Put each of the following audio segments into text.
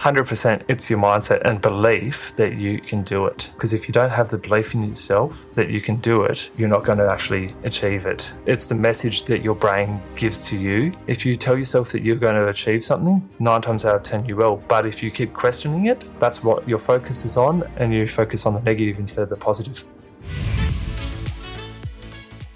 100% it's your mindset and belief that you can do it. Because if you don't have the belief in yourself that you can do it, you're not going to actually achieve it. It's the message that your brain gives to you. If you tell yourself that you're going to achieve something, 9 times out of 10 you will. But if you keep questioning it, that's what your focus is on, and you focus on the negative instead of the positive.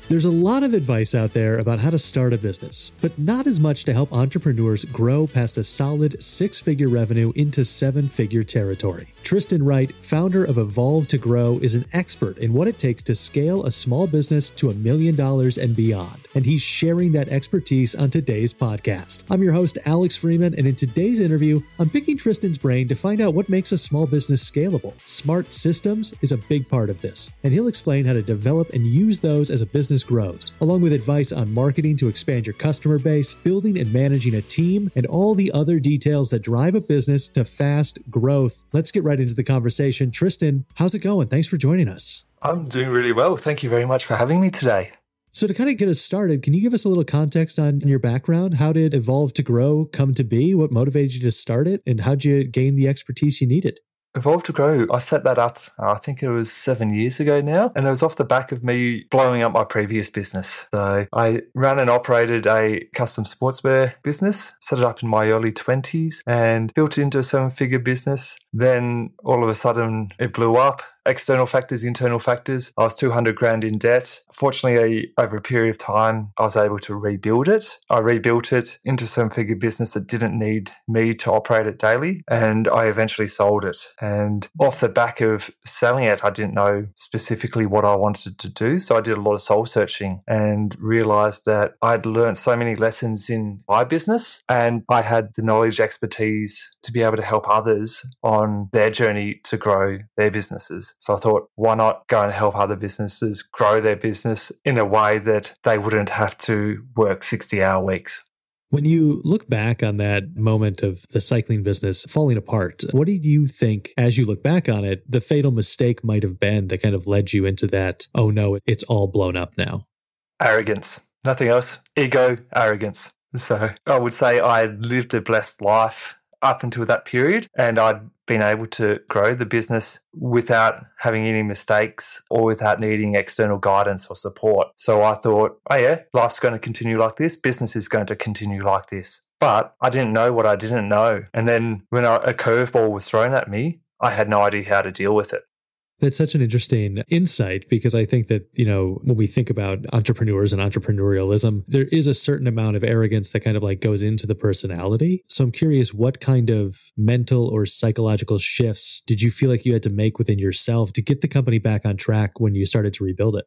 There's a lot of advice out there about how to start a business, but not as much to help entrepreneurs grow past a solid 6-figure revenue into 7-figure territory. Tristan Wright, founder of Evolve to Grow, is an expert in what it takes to scale a small business to $1 million and beyond, and he's sharing that expertise on today's podcast. I'm your host, Alex Freeman, and in today's interview, I'm picking Tristan's brain to find out what makes a small business scalable. Smart systems is a big part of this, and he'll explain how to develop and use those as a business grows, along with advice on marketing to expand your customer base, building and managing a team, and all the other details that drive a business to fast growth. Let's get right into the conversation. Tristan, how's it going? Thanks for joining us. I'm doing really well. Thank you very much for having me today. So to kind of get us started, can you give us a little context on your background? How did Evolve to Grow come to be? What motivated you to start it? And how'd you gain the expertise you needed? Evolve to Grow, I set that up, I think it was 7 years ago now, and it was off the back of me blowing up my previous business. So I ran and operated a custom sportswear business, set it up in my early 20s and built it into a 7-figure business. Then all of a sudden it blew up. External factors, internal factors. I was $200,000 in debt. Fortunately, over a period of time, I was able to rebuild it. I rebuilt it into a 7-figure business that didn't need me to operate it daily, and I eventually sold it. And off the back of selling it, I didn't know specifically what I wanted to do, so I did a lot of soul searching and realized that I'd learned so many lessons in my business, and I had the knowledge, expertise to be able to help others on their journey to grow their businesses. So I thought, why not go and help other businesses grow their business in a way that they wouldn't have to work 60-hour weeks? When you look back on that moment of the cycling business falling apart, what do you think, as you look back on it, the fatal mistake might have been that kind of led you into that, oh no, it's all blown up now? Arrogance. Nothing else. Ego, arrogance. So I would say I lived a blessed life up until that period, and I'd been able to grow the business without having any mistakes or without needing external guidance or support. So I thought, oh yeah, life's going to continue like this. Business is going to continue like this. But I didn't know what I didn't know. And then when a curveball was thrown at me, I had no idea how to deal with it. That's such an interesting insight, because I think that, you know, when we think about entrepreneurs and entrepreneurialism, there is a certain amount of arrogance that kind of like goes into the personality. So I'm curious, what kind of mental or psychological shifts did you feel like you had to make within yourself to get the company back on track when you started to rebuild it?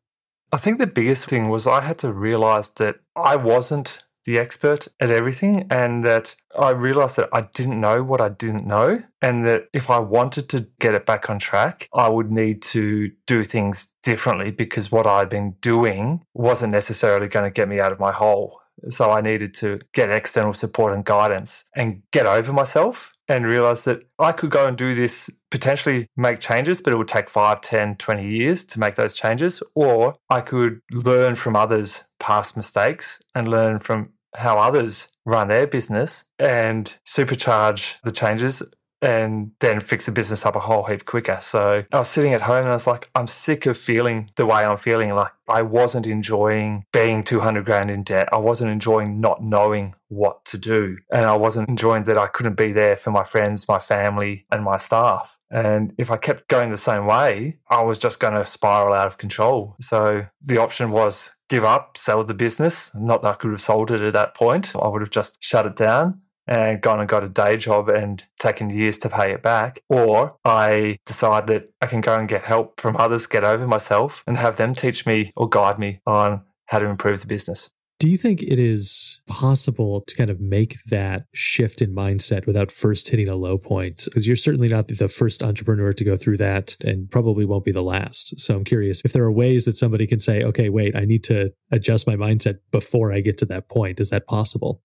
I think the biggest thing was I had to realize that I wasn't the expert at everything, and that I realized that I didn't know what I didn't know, and that if I wanted to get it back on track, I would need to do things differently, because what I'd been doing wasn't necessarily going to get me out of my hole. So I needed to get external support and guidance and get over myself and realize that I could go and do this, potentially make changes, but it would take 5, 10, 20 years to make those changes. Or I could learn from others' past mistakes and learn from how others run their business and supercharge the changes and then fix the business up a whole heap quicker. So I was sitting at home and I was like, I'm sick of feeling the way I'm feeling. Like, I wasn't enjoying being $200,000 in debt. I wasn't enjoying not knowing what to do. And I wasn't enjoying that I couldn't be there for my friends, my family, and my staff. And if I kept going the same way, I was just going to spiral out of control. So the option was give up, sell the business. Not that I could have sold it at that point. I would have just shut it down and gone and got a day job and taken years to pay it back. Or I decide that I can go and get help from others, get over myself, and have them teach me or guide me on how to improve the business. Do you think it is possible to kind of make that shift in mindset without first hitting a low point? Because you're certainly not the first entrepreneur to go through that, and probably won't be the last. So I'm curious if there are ways that somebody can say, okay, wait, I need to adjust my mindset before I get to that point. Is that possible?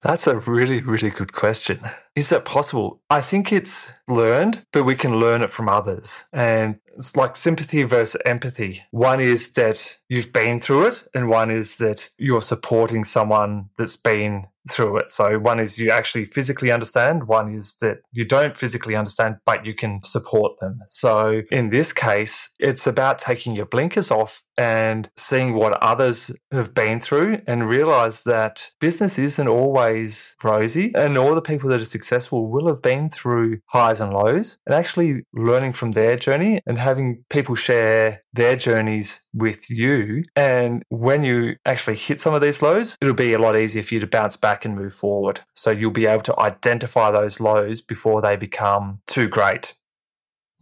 That's a really, really good question. Is that possible? I think it's learned, but we can learn it from others. And it's like sympathy versus empathy. One is that you've been through it, and one is that you're supporting someone that's been through it. So one is you actually physically understand, one is that you don't physically understand, but you can support them. So in this case, it's about taking your blinkers off and seeing what others have been through and realize that business isn't always rosy, and all the people that are successful will have been through highs and lows, and actually learning from their journey and having people share their journeys with you. And when you actually hit some of these lows, it'll be a lot easier for you to bounce back and move forward. So you'll be able to identify those lows before they become too great.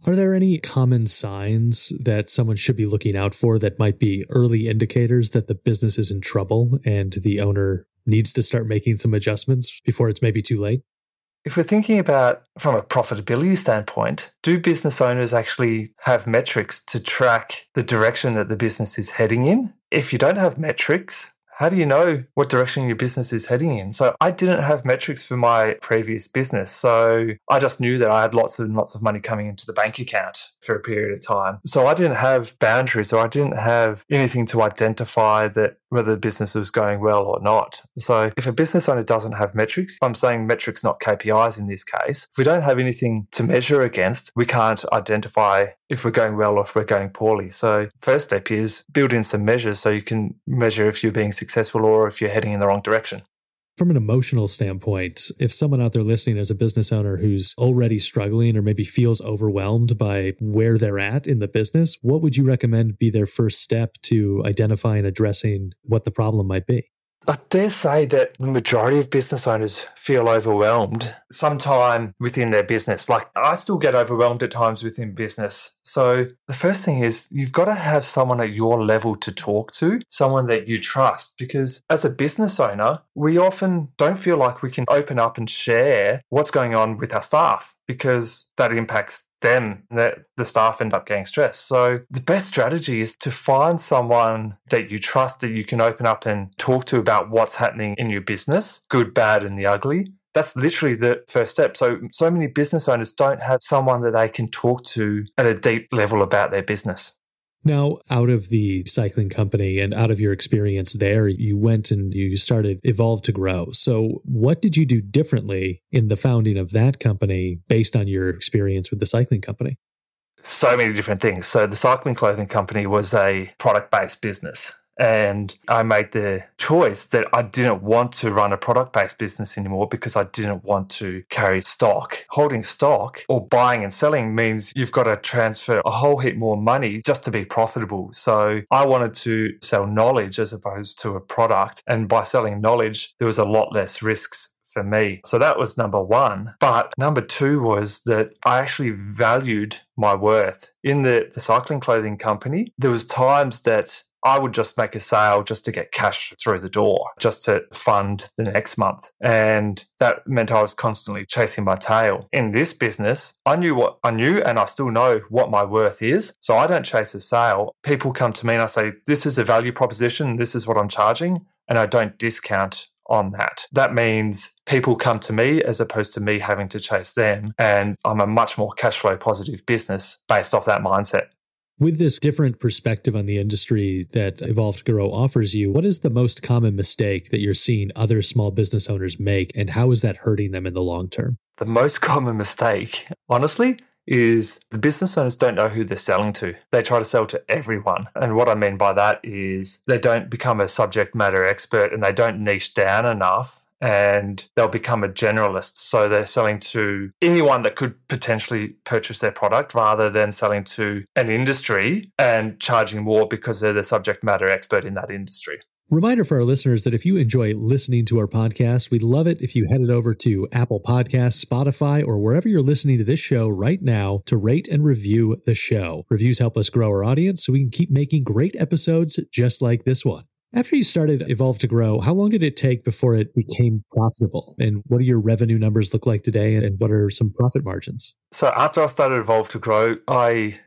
Are there any common signs that someone should be looking out for that might be early indicators that the business is in trouble and the owner needs to start making some adjustments before it's maybe too late? If we're thinking about from a profitability standpoint, do business owners actually have metrics to track the direction that the business is heading in? If you don't have metrics, how do you know what direction your business is heading in? So I didn't have metrics for my previous business. So I just knew that I had lots and lots of money coming into the bank account for a period of time. So I didn't have boundaries, or I didn't have anything to identify that whether the business was going well or not. So if a business owner doesn't have metrics, I'm saying metrics, not KPIs in this case. If we don't have anything to measure against, we can't identify if we're going well or if we're going poorly. So first step is build in some measures so you can measure if you're being successful or if you're heading in the wrong direction. From an emotional standpoint, if someone out there listening is a business owner who's already struggling or maybe feels overwhelmed by where they're at in the business, what would you recommend be their first step to identify and addressing what the problem might be? I dare say that the majority of business owners feel overwhelmed sometime within their business. Like, I still get overwhelmed at times within business. So the first thing is you've got to have someone at your level to talk to, someone that you trust, because as a business owner, we often don't feel like we can open up and share what's going on with our staff, because that impacts them, that the staff end up getting stressed. So the best strategy is to find someone that you trust, that you can open up and talk to about what's happening in your business, good, bad, and the ugly. That's literally the first step. So many business owners don't have someone that they can talk to at a deep level about their business. Now, out of the cycling company and out of your experience there, you went and you started Evolve to Grow. So what did you do differently in the founding of that company based on your experience with the cycling company? So many different things. So the cycling clothing company was a product-based business. And I made the choice that I didn't want to run a product-based business anymore because I didn't want to carry stock. Holding stock or buying and selling means you've got to transfer a whole heap more money just to be profitable. So I wanted to sell knowledge as opposed to a product. And by selling knowledge, there was a lot less risks for me. So that was number one. But number two was that I actually valued my worth. In the cycling clothing company, there was times that I would just make a sale just to get cash through the door, just to fund the next month. And that meant I was constantly chasing my tail. In this business, I knew what I knew, and I still know what my worth is. So I don't chase a sale. People come to me and I say, this is a value proposition. This is what I'm charging. And I don't discount on that. That means people come to me as opposed to me having to chase them. And I'm a much more cash flow positive business based off that mindset. With this different perspective on the industry that Evolve to Grow offers you, what is the most common mistake that you're seeing other small business owners make, and how is that hurting them in the long term? The most common mistake, honestly, is the business owners don't know who they're selling to. They try to sell to everyone. And what I mean by that is they don't become a subject matter expert, and they don't niche down enough, and they'll become a generalist. So they're selling to anyone that could potentially purchase their product rather than selling to an industry and charging more because they're the subject matter expert in that industry. Reminder for our listeners that if you enjoy listening to our podcast, we'd love it if you headed over to Apple Podcasts, Spotify, or wherever you're listening to this show right now to rate and review the show. Reviews help us grow our audience so we can keep making great episodes just like this one. After you started Evolve to Grow, how long did it take before it became profitable? And what do your revenue numbers look like today? And what are some profit margins? So after I started Evolve to Grow,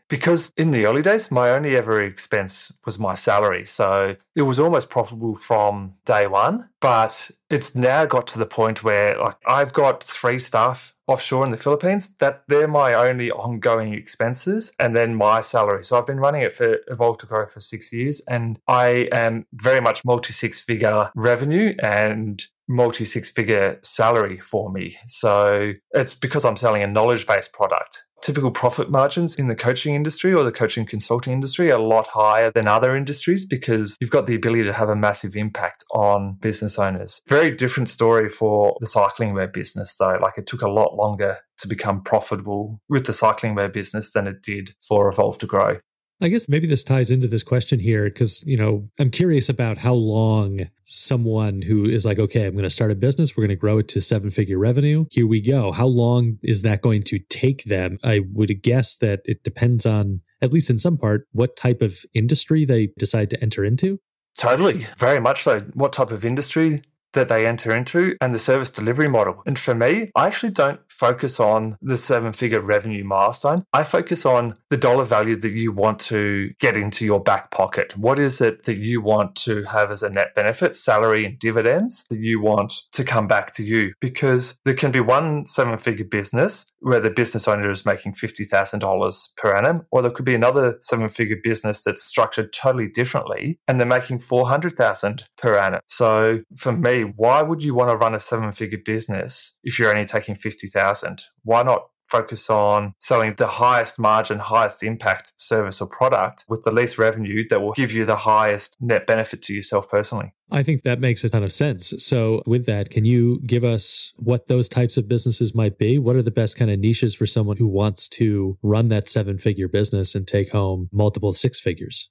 because in the early days, my only ever expense was my salary. So it was almost profitable from day one, but it's now got to the point where I've got three staff offshore in the Philippines, that they're my only ongoing expenses, and then my salary. So I've been running it for Evolve to Grow for 6 years, and I am very much multi-six-figure revenue and multi-six-figure salary for me. So it's because I'm selling a knowledge-based product. Typical profit margins in the coaching industry or the coaching consulting industry are a lot higher than other industries because you've got the ability to have a massive impact on business owners. Very different story for the cycling wear business though. Like it took a lot longer to become profitable with the cycling wear business than it did for Evolve to Grow. I guess maybe this ties into this question here because, you know, I'm curious about how long someone who is like, okay, I'm going to start a business, we're going to grow it to 7-figure revenue, here we go. How long is that going to take them? I would guess that it depends on, at least in some part, what type of industry they decide to enter into. Totally. Very much so. What type of industry that they enter into and the service delivery model. And for me, I actually don't focus on the 7-figure revenue milestone. I focus on the dollar value that you want to get into your back pocket. What is it that you want to have as a net benefit, salary and dividends that you want to come back to you? Because there can be one 7-figure business where the business owner is making $50,000 per annum, or there could be another 7-figure business that's structured totally differently and they're making $400,000 per annum. So for me, why would you want to run a 7-figure business if you're only taking $50,000? Why not focus on selling the highest margin, highest impact service or product with the least revenue that will give you the highest net benefit to yourself personally? I think that makes a ton of sense. So with that, can you give us what those types of businesses might be? What are the best kind of niches for someone who wants to run that 7-figure business and take home multiple 6 figures?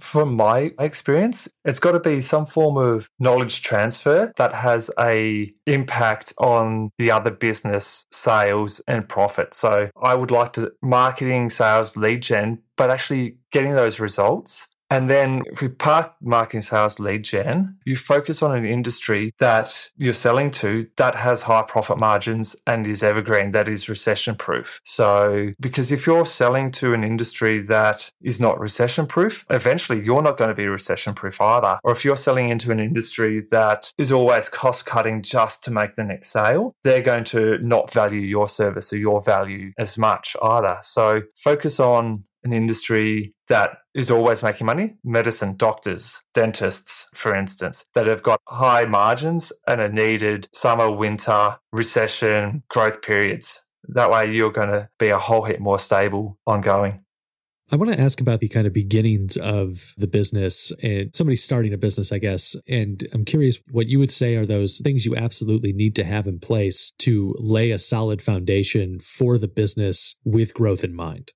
From my experience, it's got to be some form of knowledge transfer that has an impact on the other business sales and profit. So I would like to marketing, sales, lead gen, but actually getting those results. And then if we park marketing, sales, lead gen, you focus on an industry that you're selling to that has high profit margins and is evergreen, that is recession proof. So because if you're selling to an industry that is not recession proof, eventually you're not going to be recession proof either. Or if you're selling into an industry that is always cost cutting just to make the next sale, they're going to not value your service or your value as much either. So focus on an industry that is always making money, medicine, doctors, dentists, for instance, that have got high margins and are needed summer, winter, recession, growth periods. That way you're going to be a whole heap more stable ongoing. I want to ask about the kind of beginnings of the business and somebody starting a business, I guess. And I'm curious what you would say are those things you absolutely need to have in place to lay a solid foundation for the business with growth in mind.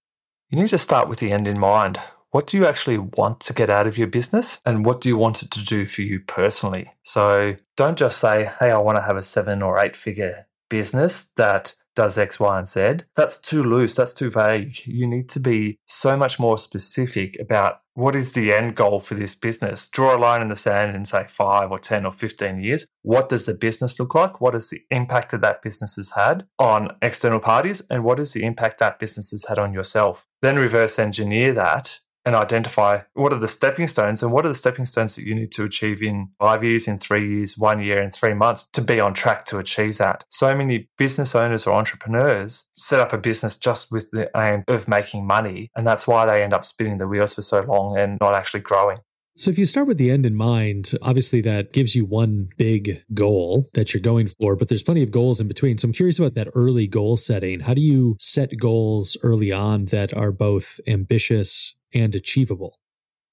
You need to start with the end in mind. What do you actually want to get out of your business and what do you want it to do for you personally? So don't just say, hey, I want to have a 7 or 8 figure business that does X, Y, and Z. That's too loose. That's too vague. You need to be so much more specific about what is the end goal for this business. Draw a line in the sand and say 5 or 10 or 15 years. What does the business look like? What is the impact that that business has had on external parties? And what is the impact that business has had on yourself? Then reverse engineer that and identify what are the stepping stones and what are the stepping stones that you need to achieve in 5 years, in 3 years, 1 year, and 3 months to be on track to achieve that. So many business owners or entrepreneurs set up a business just with the aim of making money, and that's why they end up spinning the wheels for so long and not actually growing. So if you start with the end in mind, obviously that gives you one big goal that you're going for, but there's plenty of goals in between. So I'm curious about that early goal setting. How do you set goals early on that are both ambitious and achievable?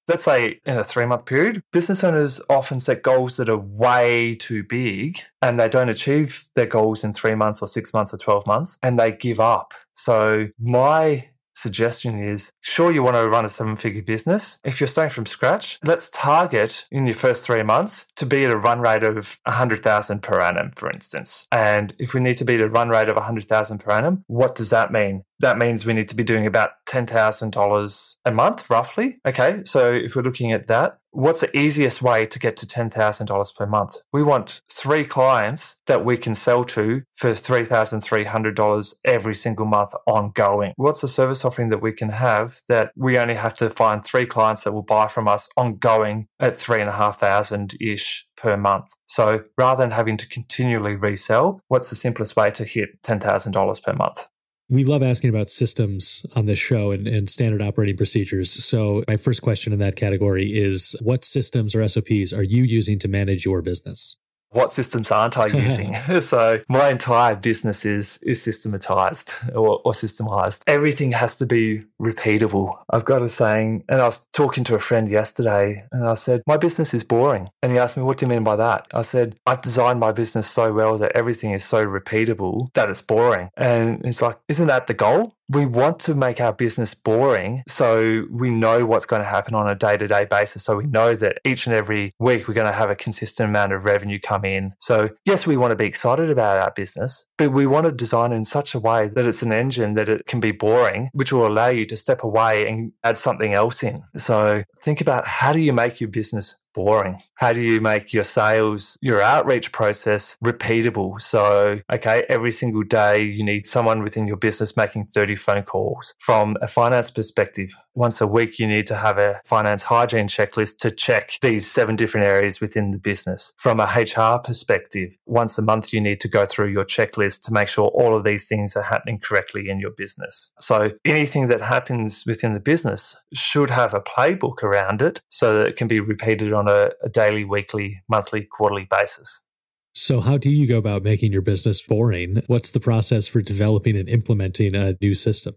Let's say in a 3-month period, business owners often set goals that are way too big and they don't achieve their goals in 3 months or 6 months or 12 months and they give up. So my suggestion is, sure, you want to run a 7-figure business. If you're starting from scratch, let's target in your first 3 months to be at a run rate of $100,000 per annum, for instance. And if we need to be at a run rate of $100,000 per annum, what does that mean? That means we need to be doing about $10,000 a month, roughly. Okay, so if we're looking at that, what's the easiest way to get to $10,000 per month? We want 3 clients that we can sell to for $3,300 every single month ongoing. What's the service offering that we can have that we only have to find 3 clients that will buy from us ongoing at $3,500-ish per month? So rather than having to continually resell, what's the simplest way to hit $10,000 per month? We love asking about systems on this show and standard operating procedures. So my first question in that category is, what systems or SOPs are you using to manage your business? What systems aren't I using? So my entire business is systematized or systemized. Everything has to be repeatable. I've got a saying, and I was talking to a friend yesterday, and I said, my business is boring. And he asked me, what do you mean by that? I said, I've designed my business so well that everything is so repeatable that it's boring. And it's like, isn't that the goal? We want to make our business boring so we know what's going to happen on a day-to-day basis. So we know that each and every week we're going to have a consistent amount of revenue come in. So yes, we want to be excited about our business, but we want to design in such a way that it's an engine that it can be boring, which will allow you to step away and add something else in. So think about, how do you make your business boring? How do you make your sales, your outreach process repeatable? So, okay, every single day you need someone within your business making 30 phone calls. From a finance perspective, once a week you need to have a finance hygiene checklist to check these 7 different areas within the business. From a HR perspective, once a month you need to go through your checklist to make sure all of these things are happening correctly in your business. So anything that happens within the business should have a playbook around it so that it can be repeated on a daily, weekly, monthly, quarterly basis. So how do you go about making your business boring? What's the process for developing and implementing a new system?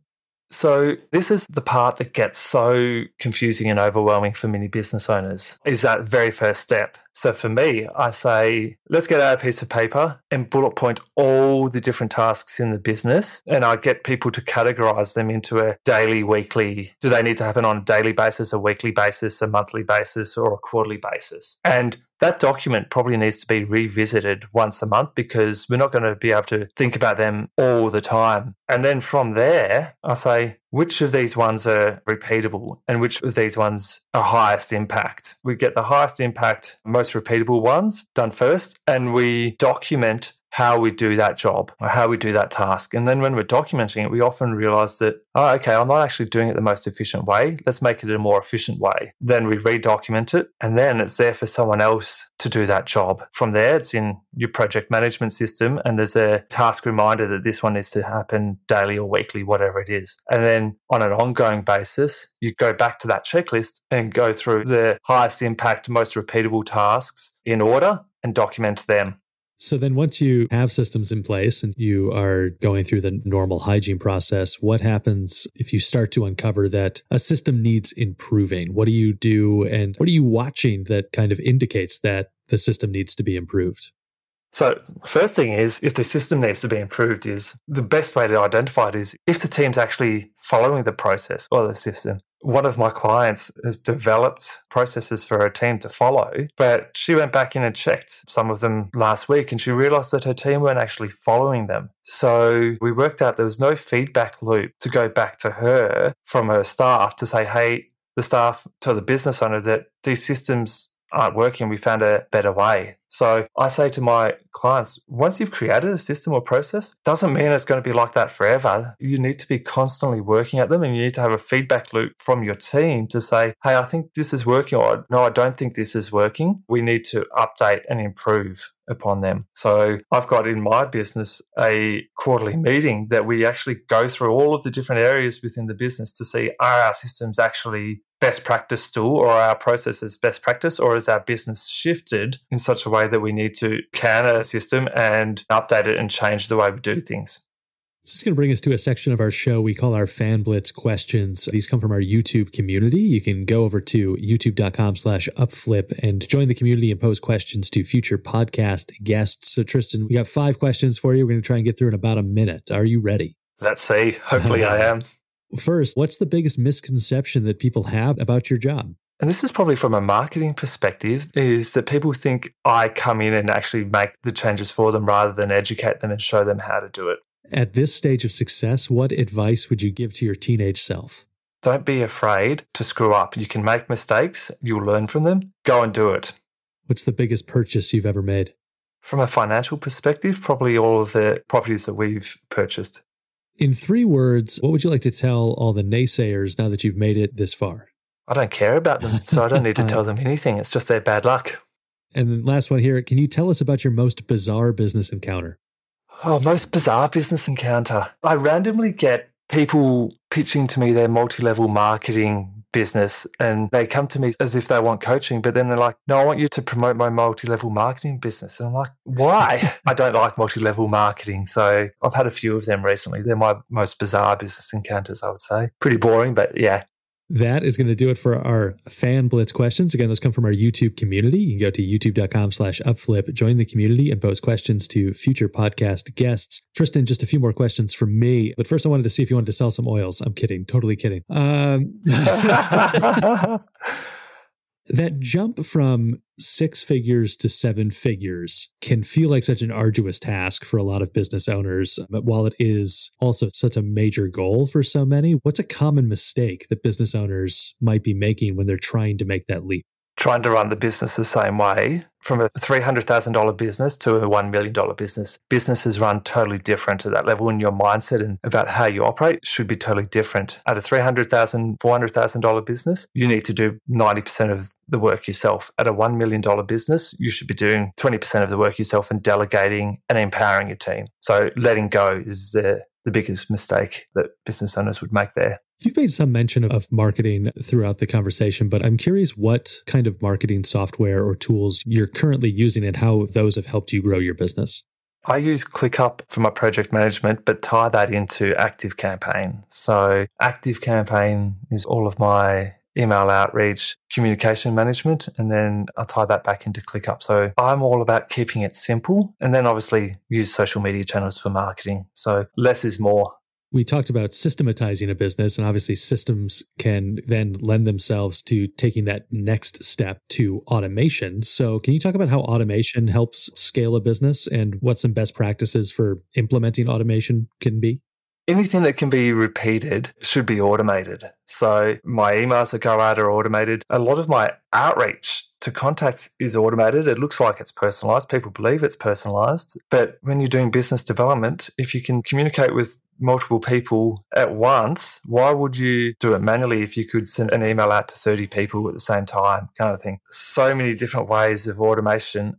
So this is the part that gets so confusing and overwhelming for many business owners, is that very first step. So for me, I say, let's get out a piece of paper and bullet point all the different tasks in the business. And I get people to categorize them into a daily, weekly. Do they need to happen on a daily basis, a weekly basis, a monthly basis, or a quarterly basis? And that document probably needs to be revisited once a month, because we're not going to be able to think about them all the time. And then from there, I say, which of these ones are repeatable and which of these ones are highest impact? We get the highest impact, most repeatable ones done first, and we document how we do that job or how we do that task. And then when we're documenting it, we often realize that, oh, okay, I'm not actually doing it the most efficient way. Let's make it a more efficient way. Then we redocument it, and then it's there for someone else to do that job. From there, it's in your project management system, and there's a task reminder that this one needs to happen daily or weekly, whatever it is. And then on an ongoing basis, you go back to that checklist and go through the highest impact, most repeatable tasks in order and document them. So then once you have systems in place and you are going through the normal hygiene process, what happens if you start to uncover that a system needs improving? What do you do, and what are you watching that kind of indicates that the system needs to be improved? So first thing is, if the system needs to be improved, is the best way to identify it is if the team's actually following the process or the system. One of my clients has developed processes for her team to follow, but she went back in and checked some of them last week, and she realized that her team weren't actually following them. So we worked out there was no feedback loop to go back to her from her staff to say, hey, the staff to the business owner, that these systems aren't working. We found a better way. So I say to my clients, once you've created a system or process, doesn't mean it's going to be like that forever. You need to be constantly working at them, and you need to have a feedback loop from your team to say, hey, I think this is working, or no, I don't think this is working. We need to update and improve upon them. So I've got in my business a quarterly meeting that we actually go through all of the different areas within the business to see, are our systems actually best practice still, or are our processes best practice, or is our business shifted in such a way that we need to can a system and update it and change the way we do things? This is going to bring us to a section of our show we call our Fan Blitz questions. These come from our YouTube community. You can go over to youtube.com/upflip and join the community and pose questions to future podcast guests. So Tristan, we got 5 questions for you. We're going to try and get through in about a minute. Are you ready? Let's see. Hopefully I am. First, what's the biggest misconception that people have about your job? And this is probably from a marketing perspective, is that people think I come in and actually make the changes for them rather than educate them and show them how to do it. At this stage of success, what advice would you give to your teenage self? Don't be afraid to screw up. You can make mistakes. You'll learn from them. Go and do it. What's the biggest purchase you've ever made? From a financial perspective, probably all of the properties that we've purchased. In 3 words, what would you like to tell all the naysayers now that you've made it this far? I don't care about them, so I don't need to tell them anything. It's just their bad luck. And then last one here, can you tell us about your most bizarre business encounter? Oh, most bizarre business encounter. I randomly get people pitching to me their multi-level marketing business, and they come to me as if they want coaching, but then they're like, no, I want you to promote my multi-level marketing business. And I'm like, why? I don't like multi-level marketing. So I've had a few of them recently. They're my most bizarre business encounters, I would say. Pretty boring, but yeah. That is going to do it for our Fan Blitz questions. Again, those come from our YouTube community. You can go to youtube.com/upflip, join the community, and post questions to future podcast guests. Tristan, just a few more questions from me. But first, I wanted to see if you wanted to sell some oils. I'm kidding. Totally kidding. That jump from 6 figures to 7 figures can feel like such an arduous task for a lot of business owners, but while it is also such a major goal for so many, what's a common mistake that business owners might be making when they're trying to make that leap? Trying to run the business the same way from a $300,000 business to a $1 million business. Businesses run totally different to that level, and your mindset and about how you operate should be totally different. At a $300,000, $400,000 business, you need to do 90% of the work yourself. At a $1 million business, you should be doing 20% of the work yourself and delegating and empowering your team. So letting go is the biggest mistake that business owners would make there. You've made some mention of marketing throughout the conversation, but I'm curious what kind of marketing software or tools you're currently using and how those have helped you grow your business. I use ClickUp for my project management, but tie that into ActiveCampaign. So ActiveCampaign is all of my email outreach, communication management, and then I'll tie that back into ClickUp. So I'm all about keeping it simple, and then obviously use social media channels for marketing. So less is more. We talked about systematizing a business, and obviously systems can then lend themselves to taking that next step to automation. So can you talk about how automation helps scale a business and what some best practices for implementing automation can be? Anything that can be repeated should be automated. So my emails that go out are automated. A lot of my outreach to contacts is automated. It looks like it's personalized. People believe it's personalized. But when you're doing business development, if you can communicate with multiple people at once, why would you do it manually if you could send an email out to 30 people at the same time, kind of thing? So many different ways of automation.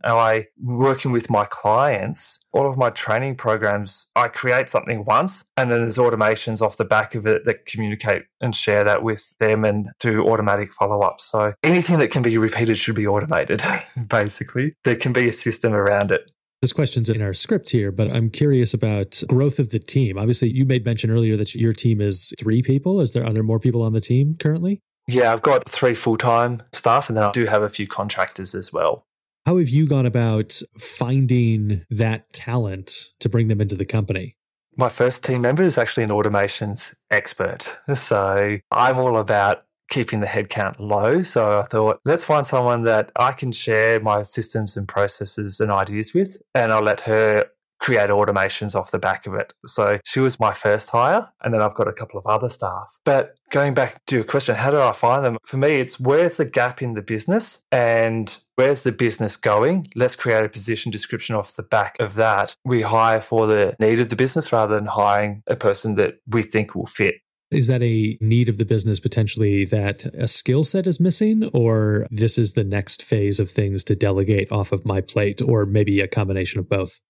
Working with my clients, all of my training programs, I create something once and then there's automations off the back of it that communicate and share that with them and do automatic follow-ups. So anything that can be repeated should be automated, basically. There can be a system around it. This question's in our script here, but I'm curious about growth of the team. Obviously, you made mention earlier that your team is 3 people. Are there more people on the team currently? Yeah, I've got 3 full-time staff, and then I do have a few contractors as well. How have you gone about finding that talent to bring them into the company? My first team member is actually an automations expert. So I'm all about keeping the headcount low. So I thought, let's find someone that I can share my systems and processes and ideas with, and I'll let her create automations off the back of it. So she was my first hire, and then I've got a couple of other staff. But going back to your question, how do I find them? For me, it's where's the gap in the business and where's the business going? Let's create a position description off the back of that. We hire for the need of the business rather than hiring a person that we think will fit. Is that a need of the business potentially that a skill set is missing, or this is the next phase of things to delegate off of my plate, or maybe a combination of both?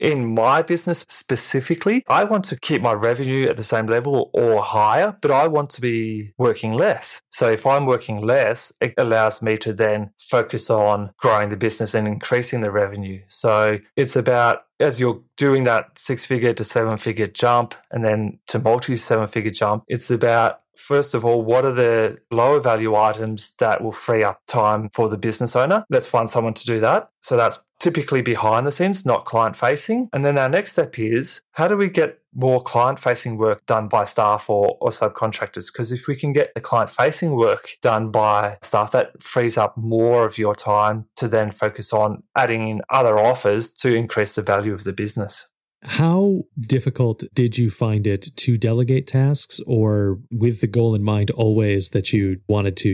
In my business specifically, I want to keep my revenue at the same level or higher, but I want to be working less. So if I'm working less, it allows me to then focus on growing the business and increasing the revenue. So it's about, as you're doing that 6-figure to 7-figure jump and then to multi-7-figure jump, it's about, first of all, what are the lower value items that will free up time for the business owner? Let's find someone to do that. So that's typically behind the scenes, not client facing. And then our next step is, how do we get more client facing work done by staff or subcontractors? Because if we can get the client facing work done by staff, that frees up more of your time to then focus on adding in other offers to increase the value of the business. How difficult did you find it to delegate tasks, or with the goal in mind always that you wanted to,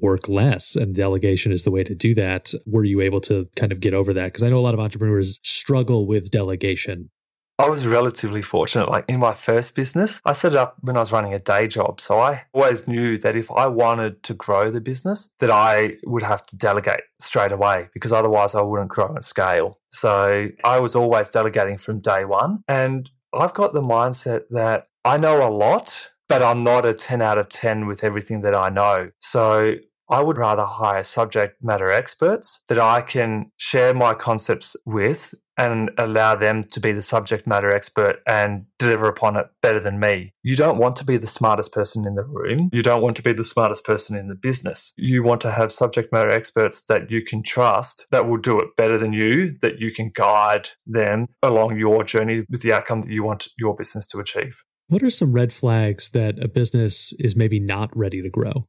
work less and delegation is the way to do that? Were you able to kind of get over that? Because I know a lot of entrepreneurs struggle with delegation. I was relatively fortunate. Like in my first business, I set it up when I was running a day job. So I always knew that if I wanted to grow the business, that I would have to delegate straight away because otherwise I wouldn't grow at scale. So I was always delegating from day one. And I've got the mindset that I know a lot, but I'm not a 10 out of 10 with everything that I know. So I would rather hire subject matter experts that I can share my concepts with and allow them to be the subject matter expert and deliver upon it better than me. You don't want to be the smartest person in the room. You don't want to be the smartest person in the business. You want to have subject matter experts that you can trust, that will do it better than you, that you can guide them along your journey with the outcome that you want your business to achieve. What are some red flags that a business is maybe not ready to grow?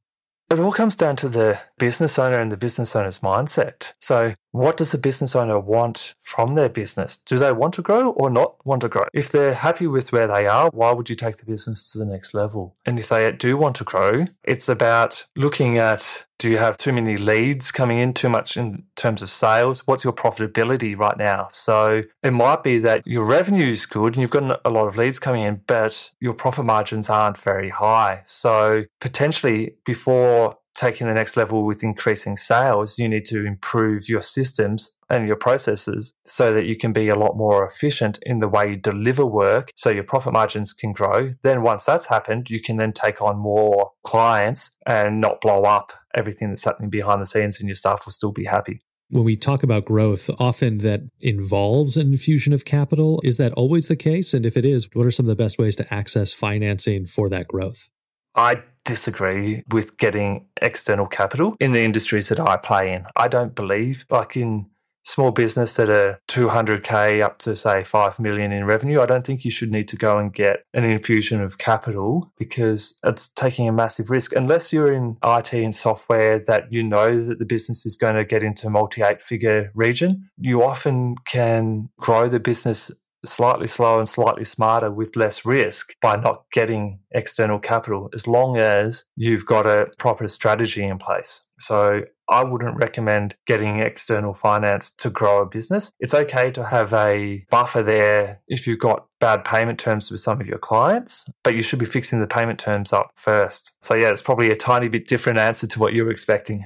It all comes down to the business owner and the business owner's mindset. So what does the business owner want from their business? Do they want to grow or not want to grow? If they're happy with where they are, why would you take the business to the next level? And if they do want to grow, it's about looking at, do you have too many leads coming in, too much in terms of sales? What's your profitability right now? So it might be that your revenue is good and you've got a lot of leads coming in, but your profit margins aren't very high. So potentially before taking the next level with increasing sales, you need to improve your systems and your processes so that you can be a lot more efficient in the way you deliver work so your profit margins can grow. Then once that's happened, you can then take on more clients and not blow up everything that's happening behind the scenes, and your staff will still be happy. When we talk about growth, often that involves an infusion of capital. Is that always the case? And if it is, what are some of the best ways to access financing for that growth? I disagree with getting external capital in the industries that I play in. I don't believe, like in small business that are 200K up to say 5 million in revenue, I don't think you should need to go and get an infusion of capital because it's taking a massive risk. Unless you're in IT and software that you know that the business is going to get into multi-eight-figure region, you often can grow the business slightly slower and slightly smarter with less risk by not getting external capital, as long as you've got a proper strategy in place. So I wouldn't recommend getting external finance to grow a business. It's okay to have a buffer there if you've got bad payment terms with some of your clients, but you should be fixing the payment terms up first. So yeah, it's probably a tiny bit different answer to what you were expecting.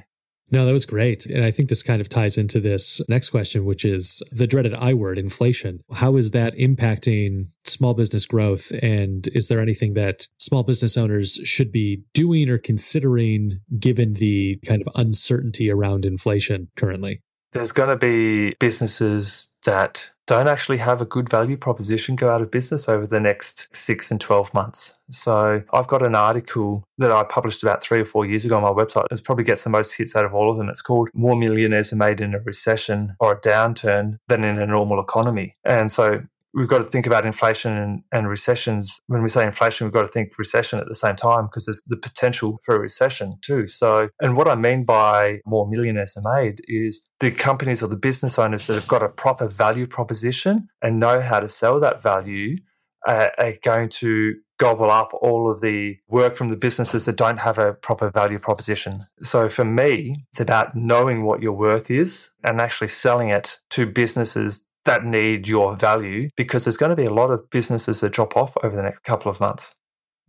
No, that was great. And I think this kind of ties into this next question, which is the dreaded I word, inflation. How is that impacting small business growth? And is there anything that small business owners should be doing or considering given the kind of uncertainty around inflation currently? There's going to be businesses that don't actually have a good value proposition go out of business over the next 6 and 12 months. So I've got an article that I published about 3 or 4 years ago on my website. It probably gets the most hits out of all of them. It's called More Millionaires Are Made in a Recession or a Downturn Than in a Normal Economy. And so we've got to think about inflation and recessions. When we say inflation, we've got to think recession at the same time because there's the potential for a recession too. So, and what I mean by more millionaires are made is the companies or the business owners that have got a proper value proposition and know how to sell that value are going to gobble up all of the work from the businesses that don't have a proper value proposition. So for me, it's about knowing what your worth is and actually selling it to businesses that need your value, because there's going to be a lot of businesses that drop off over the next couple of months.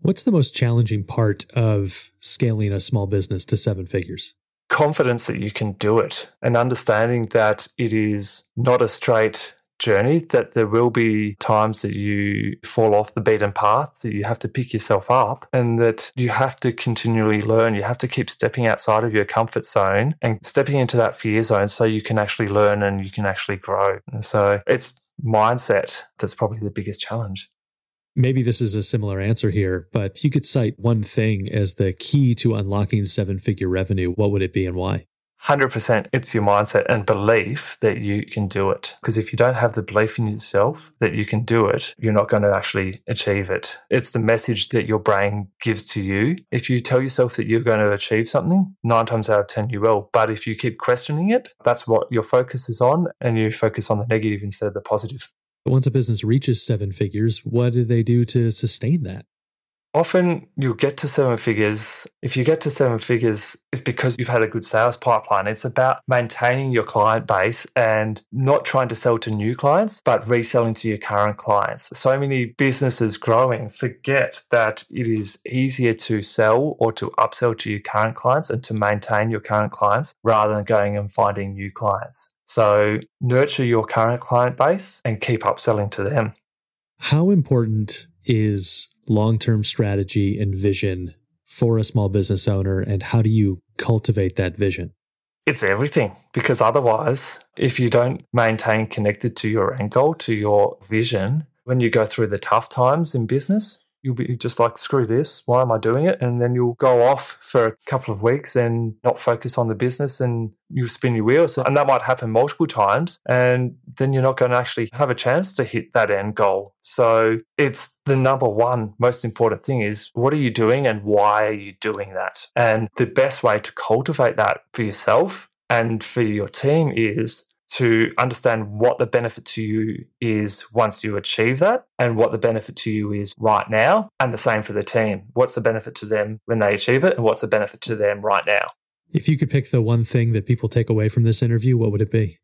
What's the most challenging part of scaling a small business to 7 figures? Confidence that you can do it and understanding that it is not a straight journey, that there will be times that you fall off the beaten path, that you have to pick yourself up, and that you have to continually learn. You have to keep stepping outside of your comfort zone and stepping into that fear zone so you can actually learn and you can actually grow. And so it's mindset that's probably the biggest challenge. Maybe this is a similar answer here, but if you could cite one thing as the key to unlocking 7-figure revenue, what would it be and why? 100%, it's your mindset and belief that you can do it. Because if you don't have the belief in yourself that you can do it, you're not going to actually achieve it. It's the message that your brain gives to you. If you tell yourself that you're going to achieve something, 9 times out of 10 you will. But if you keep questioning it, that's what your focus is on, and you focus on the negative instead of the positive. But once a business reaches seven figures, what do they do to sustain that? Often you get to seven figures. If you get to seven figures, it's because you've had a good sales pipeline. It's about maintaining your client base and not trying to sell to new clients, but reselling to your current clients. So many businesses growing forget that it is easier to sell or to upsell to your current clients and to maintain your current clients rather than going and finding new clients. So nurture your current client base and keep upselling to them. How important is long-term strategy and vision for a small business owner, and how do you cultivate that vision? It's everything, because otherwise, if you don't maintain connected to your end goal, to your vision, when you go through the tough times in business, you'll be just like, screw this, why am I doing it? And then you'll go off for a couple of weeks and not focus on the business and you'll spin your wheels. And that might happen multiple times. And then you're not going to actually have a chance to hit that end goal. So it's the number one most important thing is, what are you doing and why are you doing that? And the best way to cultivate that for yourself and for your team is to understand what the benefit to you is once you achieve that and what the benefit to you is right now, and the same for the team. What's the benefit to them when they achieve it and what's the benefit to them right now? If you could pick the one thing that people take away from this interview, what would it be?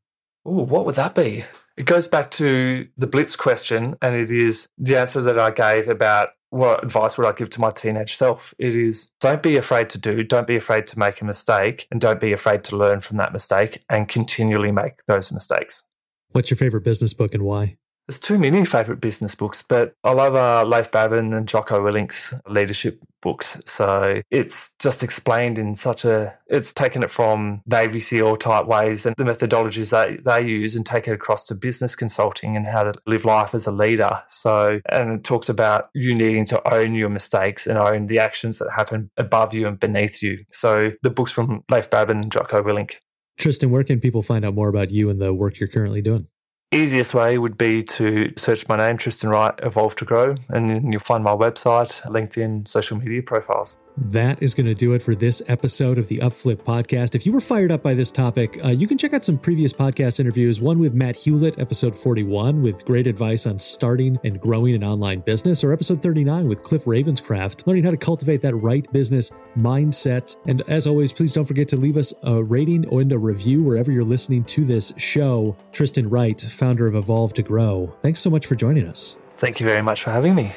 Ooh, what would that be? It goes back to the blitz question, and it is the answer that I gave about what advice would I give to my teenage self? It is, don't be afraid to do, don't be afraid to make a mistake, and don't be afraid to learn from that mistake and continually make those mistakes. What's your favorite business book and why? There's too many favorite business books, but I love Leif Babin and Jocko Willink's leadership books. So it's just explained in such a, it's taken it from Navy SEAL type ways and the methodologies they use and take it across to business consulting and how to live life as a leader. So, and it talks about you needing to own your mistakes and own the actions that happen above you and beneath you. So the book's from Leif Babin and Jocko Willink. Tristan, where can people find out more about you and the work you're currently doing? Easiest way would be to search my name, Tristan Wright, Evolve to Grow, and then you'll find my website, LinkedIn, social media profiles. That is going to do it for this episode of the UpFlip podcast. If you were fired up by this topic, you can check out some previous podcast interviews, one with Matt Hulett, episode 41, with great advice on starting and growing an online business, or episode 39 with Cliff Ravenscraft, learning how to cultivate that right business mindset. And as always, please don't forget to leave us a rating or a review wherever you're listening to this show. Tristan Wright, founder of Evolve to Grow, thanks so much for joining us. Thank you very much for having me.